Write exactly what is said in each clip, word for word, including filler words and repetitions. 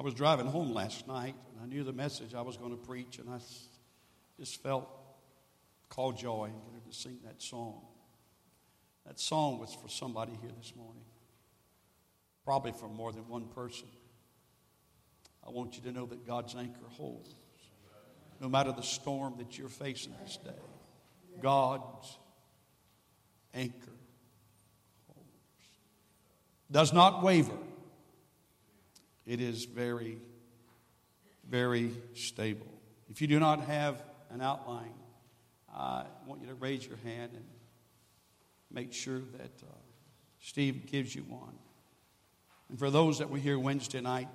I was driving home last night, and I knew the message I was going to preach, and I just felt called joy and get her to sing that song. That song was for somebody here this morning, probably for more than one person. I want you to know that God's anchor holds. No matter the storm that you're facing this day, God's anchor holds. Does not waver. It is very, very stable. If you do not have an outline, I want you to raise your hand and make sure that uh, Steve gives you one. And for those that were here Wednesday night,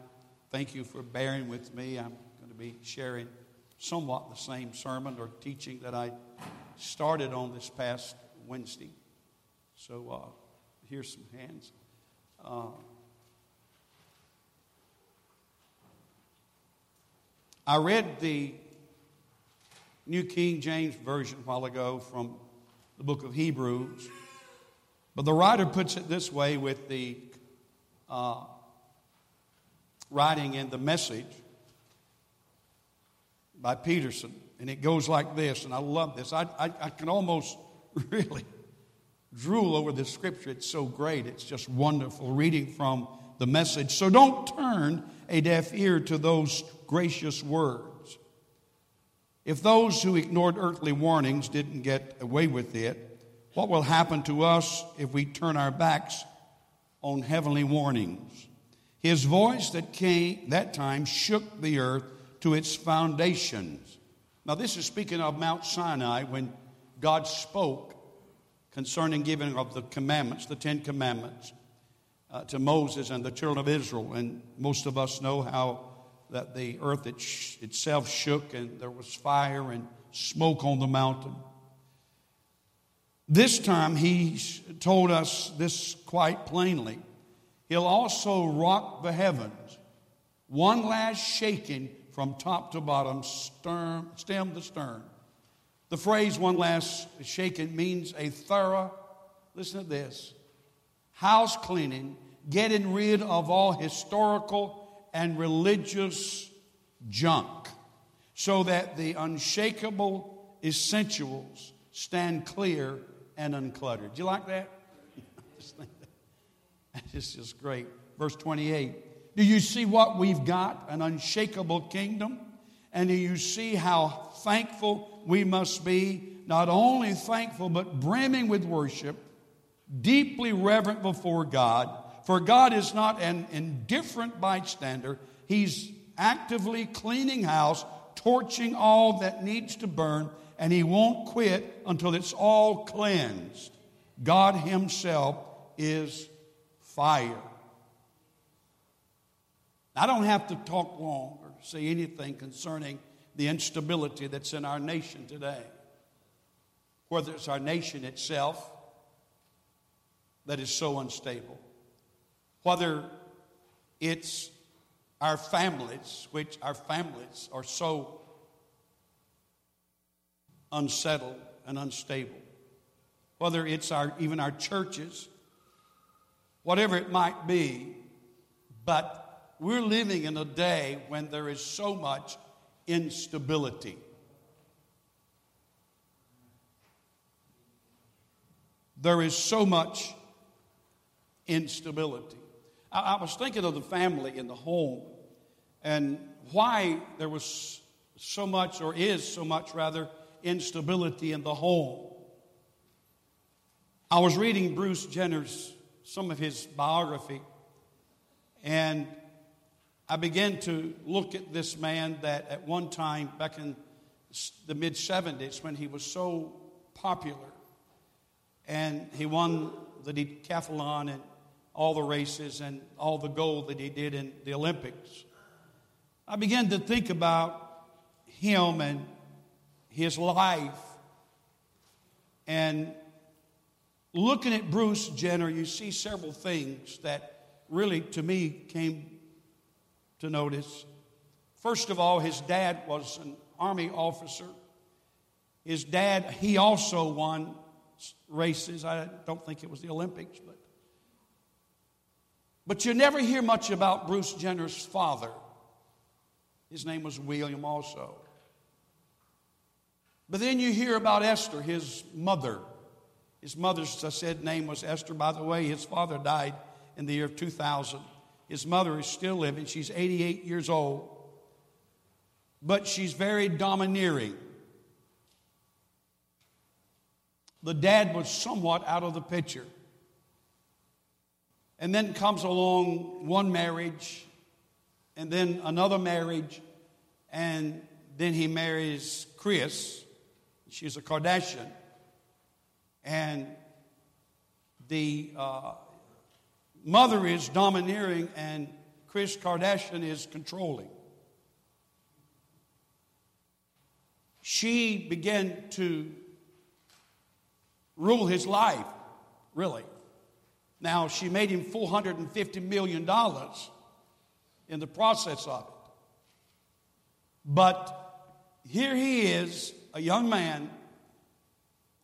thank you for bearing with me. I'm going to be sharing somewhat the same sermon or teaching that I started on this past Wednesday. So uh, here's some hands. Uh, I read the New King James Version a while ago from the book of Hebrews. But the writer puts it this way with the uh, writing in the Message by Peterson. And it goes like this, and I love this. I, I, I can almost really drool over this scripture. It's so great. It's just wonderful reading from the Message. So don't turn a deaf ear to those gracious words. If those who ignored earthly warnings didn't get away with it, what will happen to us if we turn our backs on heavenly warnings? His voice that came that time shook the earth to its foundations. Now this is speaking of Mount Sinai when God spoke concerning giving of the commandments, the Ten Commandments, uh, to Moses and the children of Israel. And most of us know how that the earth it sh- itself shook and there was fire and smoke on the mountain. This time he's told us this quite plainly. He'll also rock the heavens. One last shaking from top to bottom, stern, stem to stern. The phrase one last shaking means a thorough, listen to this, house cleaning, getting rid of all historical and religious junk, so that the unshakable essentials stand clear and uncluttered. Do you like that? It's just great. Verse twenty-eight. Do you see what we've got? An unshakable kingdom. And do you see how thankful we must be? Not only thankful, but brimming with worship, deeply reverent before God. For God is not an indifferent bystander. He's actively cleaning house, torching all that needs to burn, and he won't quit until it's all cleansed. God himself is fire. I don't have to talk long or say anything concerning the instability that's in our nation today. Whether it's our nation itself that is so unstable. Whether it's our families, which our families are so unsettled and unstable. Whether it's our even our churches, whatever it might be. But we're living in a day when there is so much instability. There is so much instability. I was thinking of the family in the home and why there was so much, or is so much rather, instability in the home. I was reading Bruce Jenner's, some of his biography, and I began to look at this man that at one time, back in the mid-seventies, when he was so popular, and he won the decathlon and all the races and all the gold that he did in the Olympics. I began to think about him and his life. And looking at Bruce Jenner, you see several things that really, to me, came to notice. First of all, his dad was an army officer. His dad, he also won races. I don't think it was the Olympics, but But you never hear much about Bruce Jenner's father. His name was William also. But then you hear about Esther, his mother. His mother's, I said, name was Esther. By the way, his father died in the year two thousand. His mother is still living. She's eighty-eight years old. But she's very domineering. The dad was somewhat out of the picture. And then comes along one marriage, and then another marriage, and then he marries Chris. She's a Kardashian. And the uh, mother is domineering, and Chris Kardashian is controlling. She began to rule his life, really. Now, she made him four hundred fifty million dollars in the process of it. But here he is, a young man.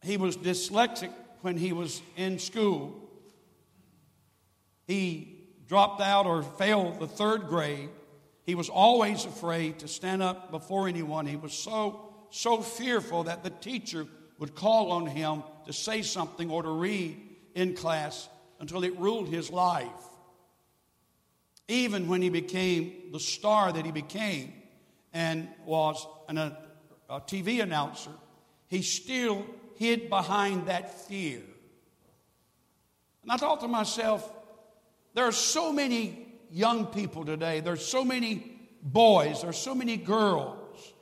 He was dyslexic when he was in school. He dropped out or failed the third grade. He was always afraid to stand up before anyone. He was so... so fearful that the teacher would call on him to say something or to read in class until it ruled his life. Even when he became the star that he became and was an, a, a T V announcer, he still hid behind that fear. And I thought to myself, there are so many young people today, there are so many boys, there are so many girls,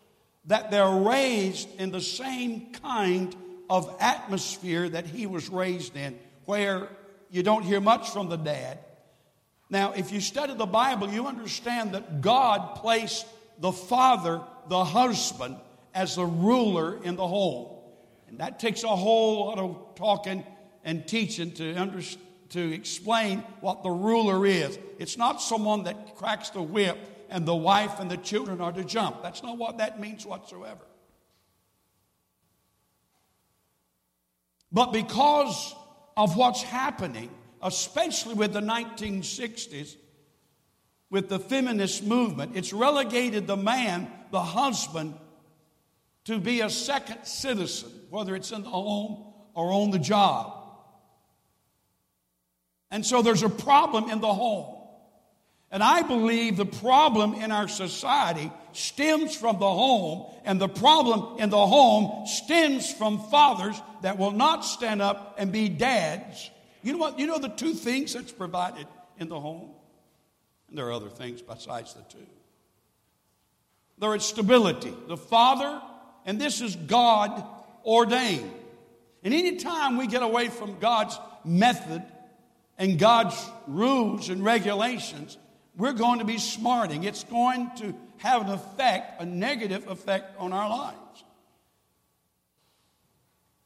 that they're raised in the same kind of atmosphere that he was raised in, where you don't hear much from the dad. Now, if you study the Bible, you understand that God placed the father, the husband, as the ruler in the home. And that takes a whole lot of talking and teaching to under, to explain what the ruler is. It's not someone that cracks the whip and the wife and the children are to jump. That's not what that means whatsoever. But because of what's happening, especially with the nineteen sixties, with the feminist movement, it's relegated the man, the husband, to be a second citizen, whether it's in the home or on the job. And so there's a problem in the home. And I believe the problem in our society stems from the home, and the problem in the home stems from fathers that will not stand up and be dads. You know what? You know the two things that's provided in the home? And there are other things besides the two. There is stability. The father, and this is God ordained. And any time we get away from God's method and God's rules and regulations, we're going to be smarting. It's going to have an effect, a negative effect on our lives.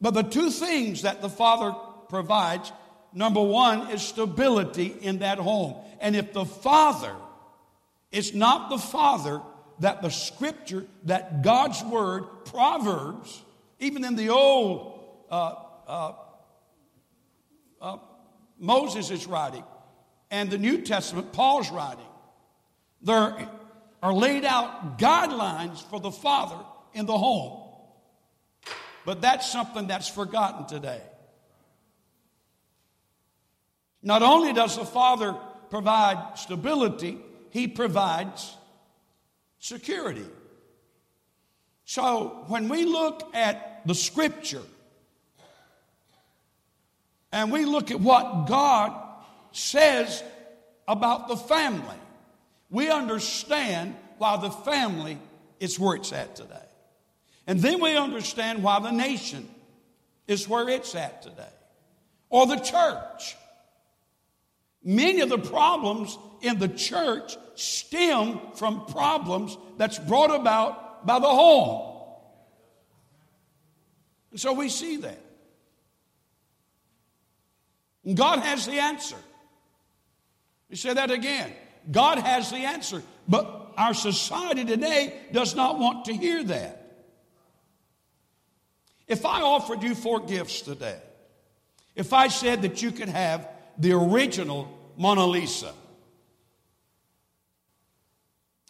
But the two things that the father provides, number one is stability in that home. And if the father is not the father that the scripture, that God's word, Proverbs, even in the old uh, uh, uh, Moses is writing, and the New Testament, Paul's writing. There are laid out guidelines for the father in the home. But that's something that's forgotten today. Not only does the father provide stability, he provides security. So when we look at the scripture and we look at what God says about the family, we understand why the family is where it's at today. And then we understand why the nation is where it's at today, or the church. Many of the problems in the church stem from problems that's brought about by the home. And so we see that. God has the answer. We say that again. God has the answer. But our society today does not want to hear that. If I offered you four gifts today, if I said that you could have the original Mona Lisa,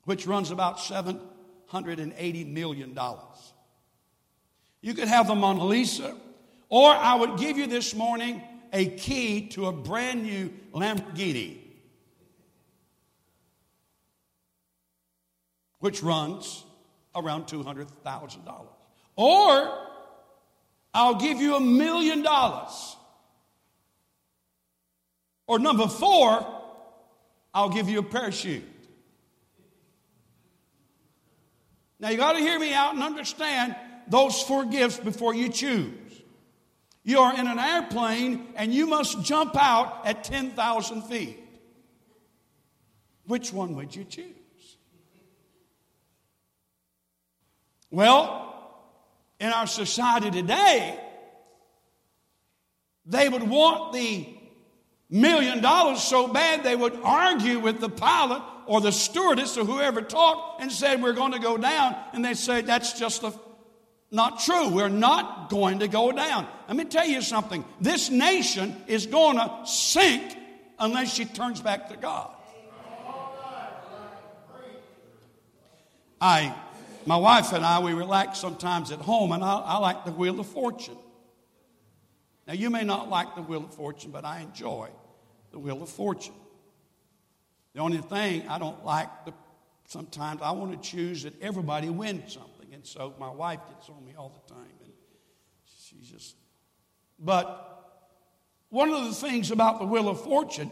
which runs about seven hundred eighty million dollars. You could have the Mona Lisa, or I would give you this morning a key to a brand new Lamborghini, which runs around two hundred thousand dollars. Or I'll give you a million dollars. Or number four, I'll give you a parachute. Now you got to hear me out and understand those four gifts before you choose. You are in an airplane and you must jump out at ten thousand feet. Which one would you choose? Well, in our society today, they would want the million dollars so bad they would argue with the pilot or the stewardess or whoever taught and said, we're going to go down. And they say, that's just a, not true. We're not going to go down. Let me tell you something. This nation is going to sink unless she turns back to God. I... My wife and I, we relax sometimes at home, and I, I like the Wheel of Fortune. Now, you may not like the Wheel of Fortune, but I enjoy the Wheel of Fortune. The only thing I don't like, the, sometimes I want to choose that everybody wins something, and so my wife gets on me all the time, and she just. But one of the things about the Wheel of Fortune,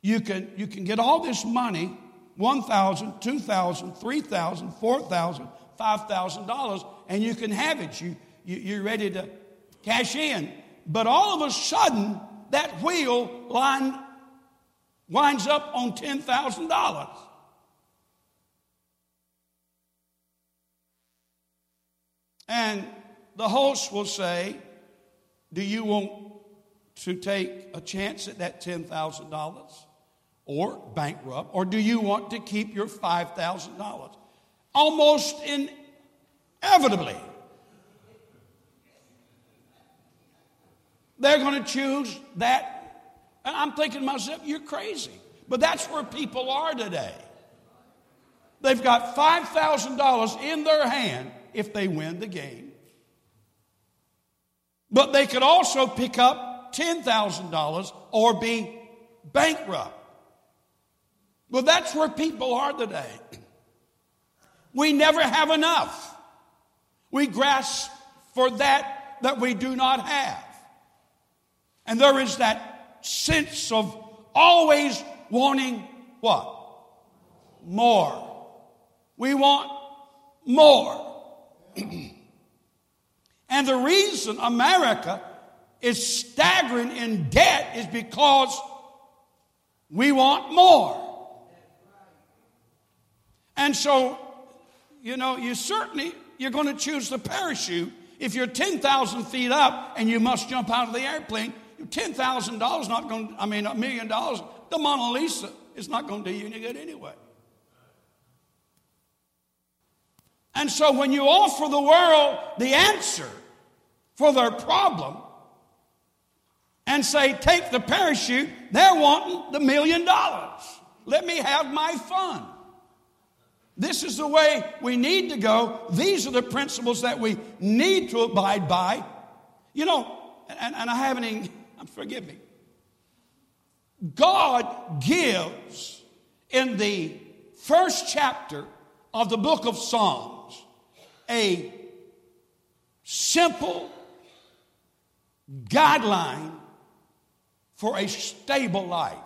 you can you can get all this money. one thousand dollars, two thousand dollars, three thousand dollars, four thousand dollars, five thousand dollars, and you can have it. You, you, you're ready to cash in. But all of a sudden, that wheel line winds up on ten thousand dollars. And the host will say, do you want to take a chance at that ten thousand dollars? Or bankrupt, or do you want to keep your five thousand dollars? Almost inevitably, they're going to choose that. And I'm thinking to myself, you're crazy. But that's where people are today. They've got five thousand dollars in their hand if they win the game. But they could also pick up ten thousand dollars or be bankrupt. Well, that's where people are today. We never have enough. We grasp for that that we do not have. And there is that sense of always wanting what? More. We want more. And the reason America is staggering in debt is because we want more. And so, you know, you certainly, you're going to choose the parachute. If you're ten thousand feet up and you must jump out of the airplane, ten thousand dollars not going to, I mean, a million dollars, the Mona Lisa is not going to do you any good anyway. And so when you offer the world the answer for their problem and say, take the parachute, they're wanting the million dollars. Let me have my fun. This is the way we need to go. These are the principles that we need to abide by. You know, and, and I haven't even, forgive me. God gives in the first chapter of the book of Psalms a simple guideline for a stable life.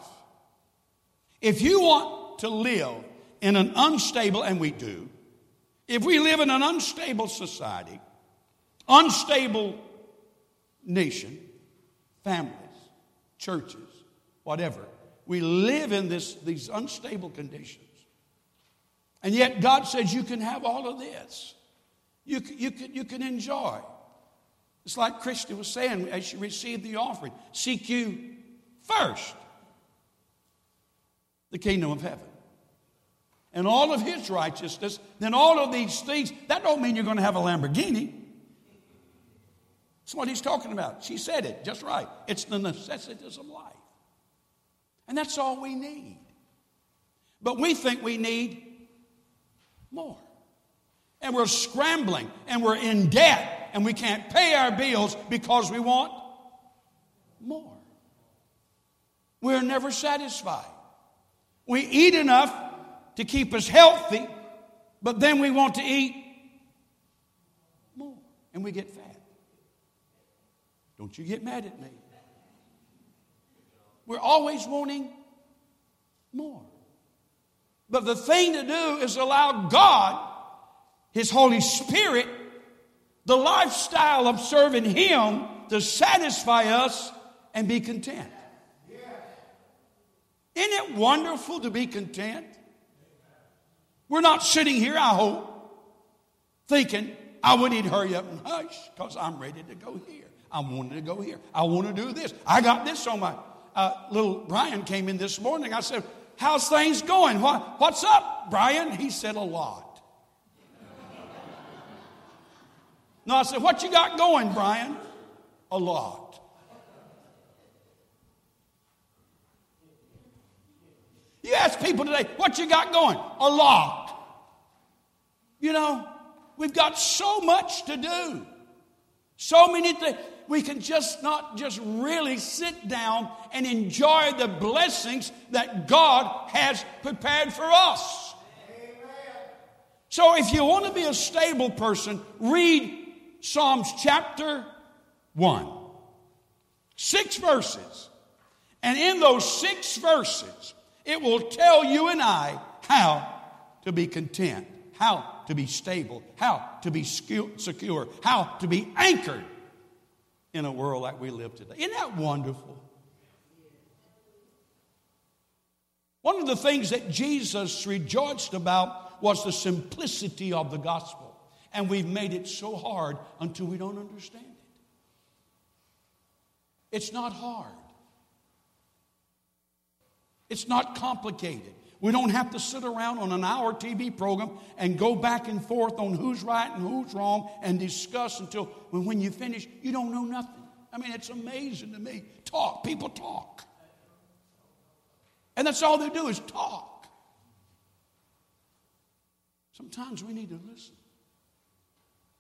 If you want to live in an unstable, and we do, if we live in an unstable society, unstable nation, families, churches, whatever, we live in this these unstable conditions. And yet God says you can have all of this. You, you, can, you can enjoy. It's like Christy was saying as she received the offering, seek you first the kingdom of heaven and all of his righteousness, then all of these things. That don't mean you're going to have a Lamborghini. That's what he's talking about. She said it just right. It's the necessities of life. And that's all we need. But we think we need more. And we're scrambling and we're in debt and we can't pay our bills because we want more. We're never satisfied. We eat enough to keep us healthy, but then we want to eat more and we get fat. Don't you get mad at me. We're always wanting more. But the thing to do is allow God, His Holy Spirit, the lifestyle of serving Him to satisfy us and be content. Isn't it wonderful to be content? We're not sitting here, I hope, thinking, I would need to hurry up and hush because I'm ready to go here. I wanted to go here. I want to do this. I got this on my... Uh, little Brian came in this morning. I said, how's things going? What, what's up, Brian? He said, a lot. No, I said, what you got going, Brian? A lot. You ask people today, what you got going? A lot. You know, we've got so much to do. So many things. We can just not just really sit down and enjoy the blessings that God has prepared for us. Amen. So if you want to be a stable person, read Psalms chapter one. Six verses. And in those six verses, it will tell you and I how to be content, how to be stable, how to be secure, how to be anchored in a world like we live today. Isn't that wonderful? One of the things that Jesus rejoiced about was the simplicity of the gospel. And we've made it so hard until we don't understand it. It's not hard. It's not complicated. We don't have to sit around on an hour T V program and go back and forth on who's right and who's wrong and discuss until when you finish, you don't know nothing. I mean, it's amazing to me. Talk. People talk. And that's all they do is talk. Sometimes we need to listen.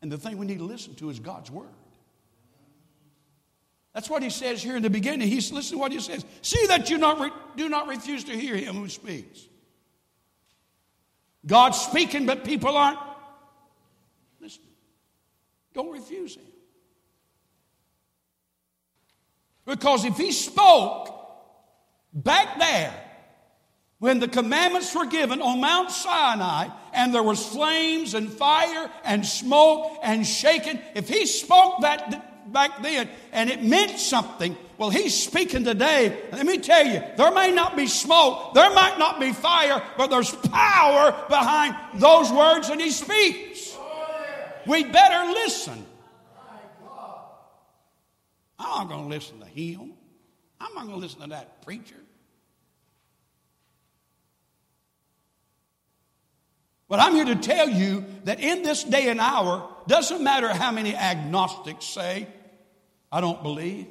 And the thing we need to listen to is God's word. That's what he says here in the beginning. He's listen to what he says. See that you not re, do not refuse to hear him who speaks. God's speaking, but people aren't listening. Don't refuse him. Because if he spoke back there when the commandments were given on Mount Sinai and there was flames and fire and smoke and shaking, if he spoke that back then, and it meant something. Well, he's speaking today. Let me tell you, there may not be smoke, there might not be fire, but there's power behind those words that he speaks. We better listen. I'm not going to listen to him. I'm not going to listen to that preacher. But I'm here to tell you that in this day and hour, doesn't matter how many agnostics say, I don't believe.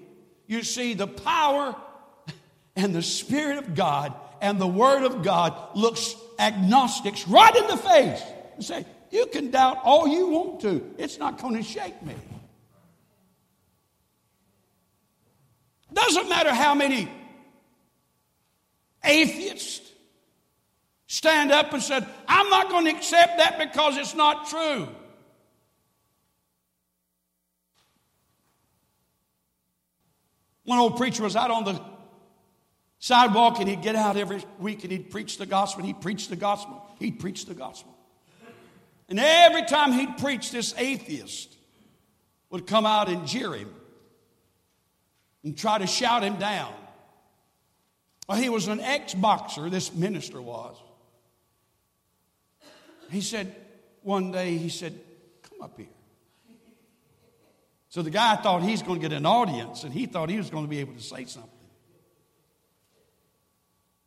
You see, the power and the Spirit of God and the Word of God looks agnostics right in the face and say, you can doubt all you want to. It's not going to shake me. Doesn't matter how many atheists stand up and said, I'm not going to accept that because it's not true. One old preacher was out on the sidewalk and he'd get out every week and he'd preach the gospel, and he'd preach the gospel, he'd preach the gospel. And every time he'd preach, this atheist would come out and jeer him and try to shout him down. Well, he was an ex-boxer, this minister was. He said, one day, he said, come up here. So the guy thought he's going to get an audience, and he thought he was going to be able to say something.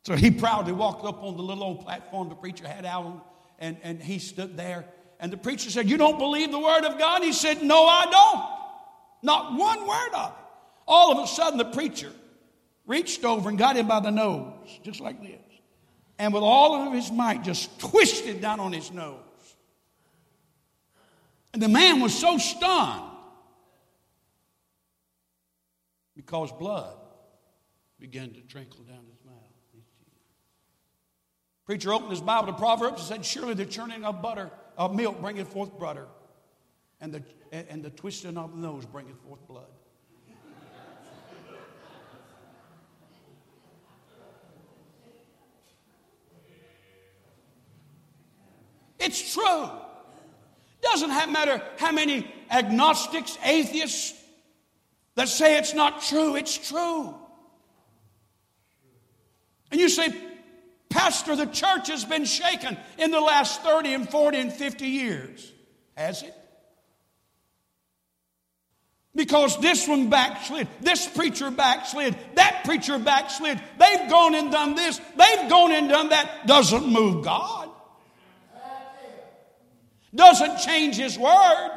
So he proudly walked up on the little old platform the preacher had out on, and, and he stood there. And the preacher said, you don't believe the word of God? He said, no, I don't. Not one word of it. All of a sudden, the preacher reached over and got him by the nose, just like this. And with all of his might, just twisted down on his nose. And the man was so stunned because blood began to trickle down his mouth. Preacher opened his Bible to Proverbs and said, surely the churning of butter, of milk bringeth forth butter, and the, and the twisting of the nose bringeth forth blood. It's true. Doesn't matter how many agnostics, atheists that say it's not true. It's true. And you say, Pastor, the church has been shaken in the last thirty and forty and fifty years. Has it? Because this one backslid, this preacher backslid, that preacher backslid. They've gone and done this. They've gone and done that. Doesn't move God. Doesn't change his word.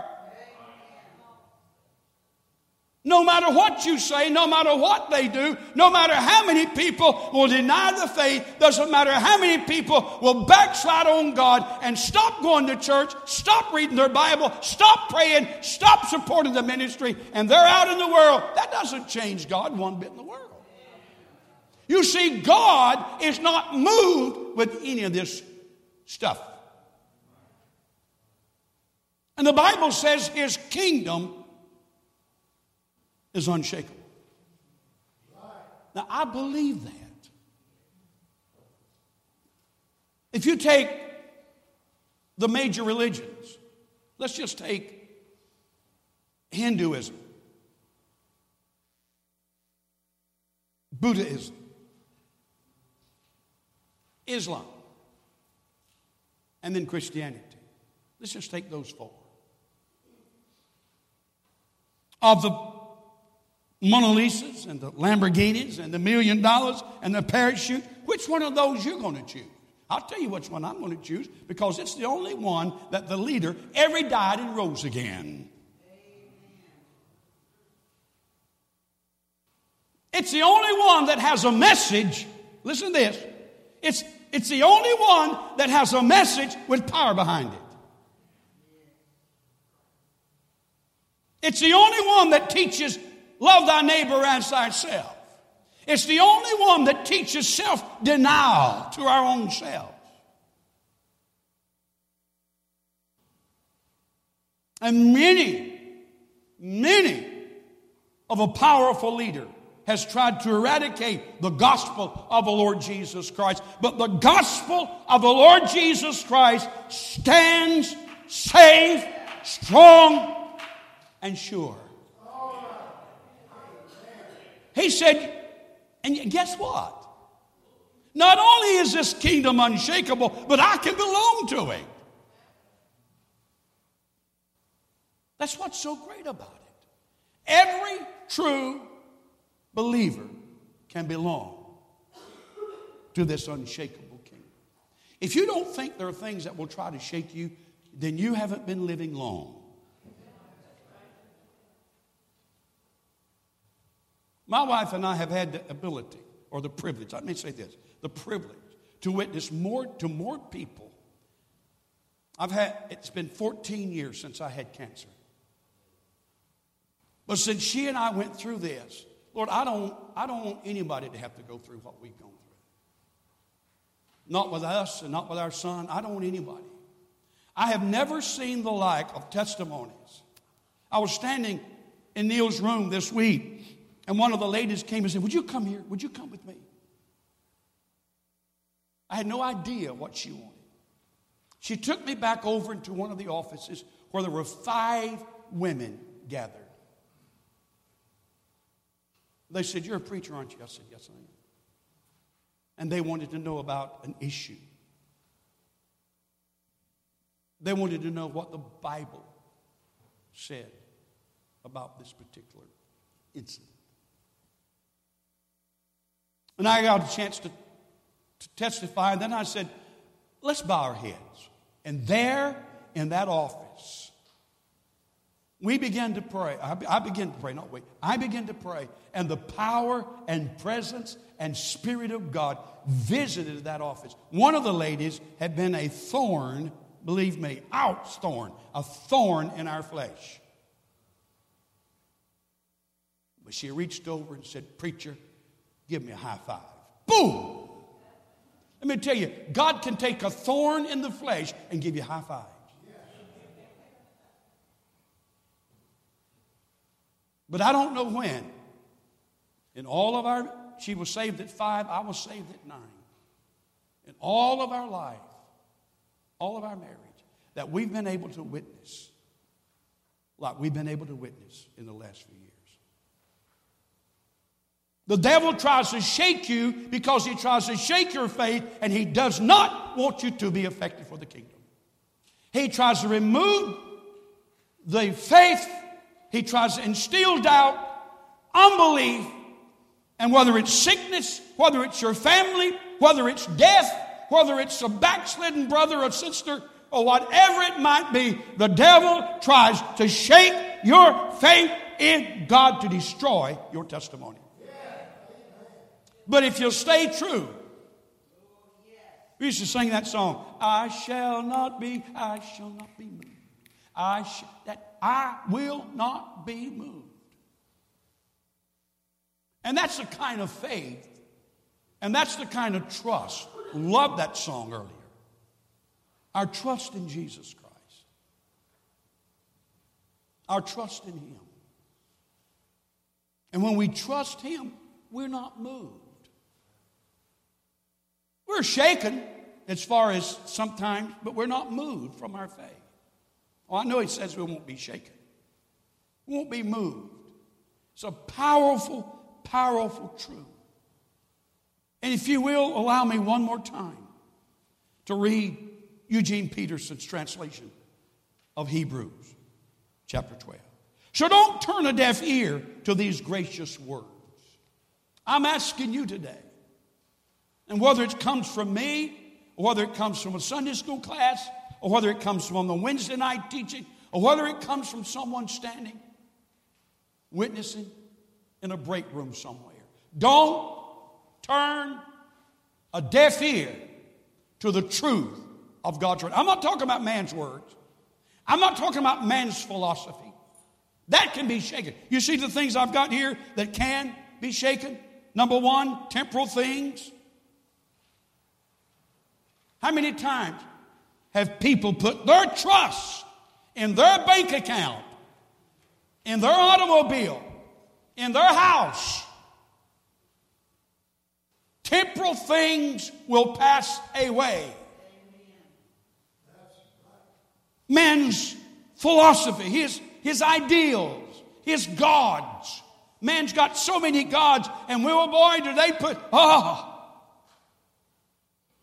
No matter what you say, no matter what they do, no matter how many people will deny the faith, doesn't matter how many people will backslide on God and stop going to church, stop reading their Bible, stop praying, stop supporting the ministry, and they're out in the world. That doesn't change God one bit in the world. You see, God is not moved with any of this stuff. And the Bible says his kingdom is unshakable. Now, I believe that. If you take the major religions, let's just take Hinduism, Buddhism, Islam, and then Christianity. Let's just take those four. Of the Mona Lisas and the Lamborghinis and the million dollars and the parachute, which one of those you're going to choose? I'll tell you which one I'm going to choose, because it's the only one that the leader ever died and rose again. It's the only one that has a message. Listen to this. It's, it's the only one that has a message with power behind it. It's the only one that teaches love thy neighbor as thyself. It's the only one that teaches self-denial to our own selves. And many, many of a powerful leader has tried to eradicate the gospel of the Lord Jesus Christ. But the gospel of the Lord Jesus Christ stands safe, strong, and sure. He said, and guess what? Not only is this kingdom unshakable, but I can belong to it. That's what's so great about it. Every true believer can belong to this unshakable kingdom. If you don't think there are things that will try to shake you, then you haven't been living long. My wife and I have had the ability, or the privilege, let me say this, the privilege to witness more to more people. I've had, it's been fourteen years since I had cancer. But since she and I went through this, Lord, I don't, I don't want anybody to have to go through what we've gone through. Not with us and not with our son. I don't want anybody. I have never seen the like of testimonies. I was standing in Neil's room this week, and one of the ladies came and said, would you come here? Would you come with me? I had no idea what she wanted. She took me back over into one of the offices where there were five women gathered. They said, you're a preacher, aren't you? I said, yes, I am. And they wanted to know about an issue. They wanted to know what the Bible said about this particular incident. And I got a chance to, to testify. And then I said, let's bow our heads. And there in that office, we began to pray. I, I began to pray, not wait. I began to pray. And the power and presence and Spirit of God visited that office. One of the ladies had been a thorn Believe me, ouch, thorn, a thorn in our flesh. But she reached over and said, preacher, give me a high five. Boom! Let me tell you, God can take a thorn in the flesh and give you a high five. But I don't know when. In all of our, she was saved at five, I was saved at nine. In all of our life, all of our marriage, that we've been able to witness, like we've been able to witness in the last few years. The devil tries to shake you because he tries to shake your faith, and he does not want you to be effective for the kingdom. He tries to remove the faith. He tries to instill doubt, unbelief, and whether it's sickness, whether it's your family, whether it's death, whether it's a backslidden brother or sister or whatever it might be, the devil tries to shake your faith in God to destroy your testimony. But if you'll stay true, we used to sing that song, I shall not be, I shall not be moved. I, sh- that I will not be moved. And that's the kind of faith, and that's the kind of trust. Love that song earlier. Our trust in Jesus Christ. Our trust in Him. And when we trust Him, we're not moved. We're shaken as far as sometimes, but we're not moved from our faith. Well, I know He says we won't be shaken. We won't be moved. It's a powerful, powerful truth. And if you will, allow me one more time to read Eugene Peterson's translation of Hebrews chapter twelve. So don't turn a deaf ear to these gracious words. I'm asking you today, and whether it comes from me, or whether it comes from a Sunday school class, or whether it comes from the Wednesday night teaching, or whether it comes from someone standing, witnessing in a break room somewhere. Don't turn a deaf ear to the truth of God's word. I'm not talking about man's words. I'm not talking about man's philosophy. That can be shaken. You see the things I've got here that can be shaken? Number one, temporal things. How many times have people put their trust in their bank account, in their automobile, in their house? Temporal things will pass away. Man's philosophy, his, his ideals, his gods. Man's got so many gods, and well, boy, do they put, oh.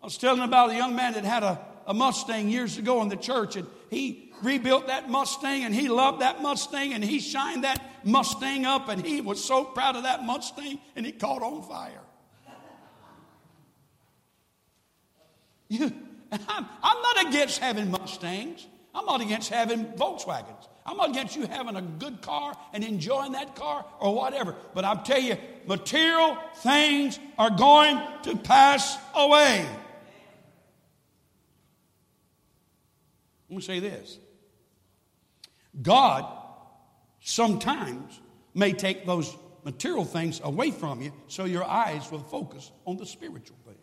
I was telling about a young man that had a, a Mustang years ago in the church, and he rebuilt that Mustang, and he loved that Mustang, and he shined that Mustang up, and he was so proud of that Mustang, and it caught on fire. You, I'm, I'm not against having Mustangs. I'm not against having Volkswagens. I'm not against you having a good car and enjoying that car or whatever. But I'll tell you, material things are going to pass away. I'm going to say this. God sometimes may take those material things away from you so your eyes will focus on the spiritual things.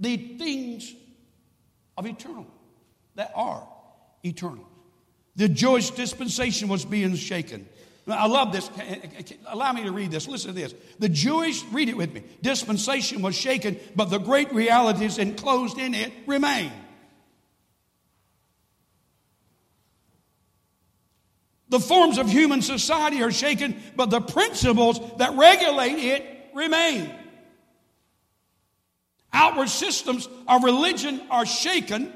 The things of eternal, that are eternal. The Jewish dispensation was being shaken. I love this. Allow me to read this. Listen to this. The Jewish, read it with me. Dispensation was shaken, but the great realities enclosed in it remain. The forms of human society are shaken, but the principles that regulate it remain. Outward systems of religion are shaken,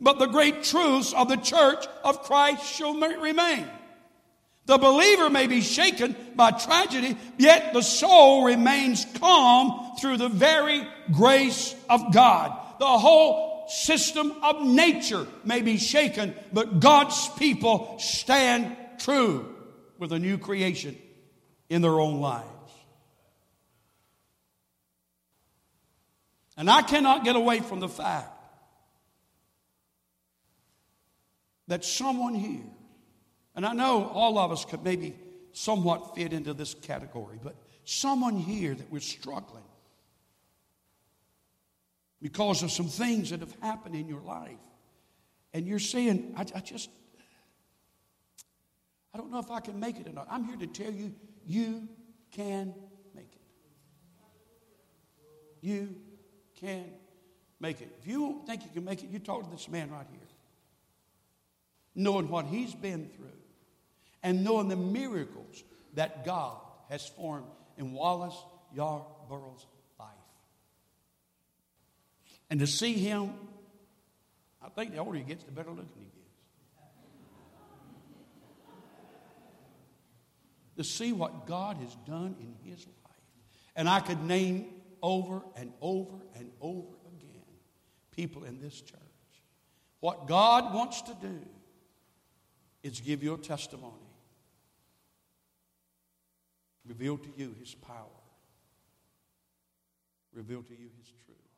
but the great truths of the church of Christ shall remain. The believer may be shaken by tragedy, yet the soul remains calm through the very grace of God. The whole system of nature may be shaken, but God's people stand true with a new creation in their own lives. And I cannot get away from the fact that someone here, and I know all of us could maybe somewhat fit into this category, but someone here that we're struggling because of some things that have happened in your life, and you're saying, I, I just, I don't know if I can make it or not. I'm here to tell you, you can make it. You can make it. If you don't think you can make it, you talk to this man right here. Knowing what he's been through and knowing the miracles that God has formed in Wallace Yarborough's life. And to see him, I think the older he gets, the better looking he gets. To see what God has done in his life. And I could name over and over and over again people in this church. What God wants to do is give your testimony. Reveal to you his power. Reveal to you his truth.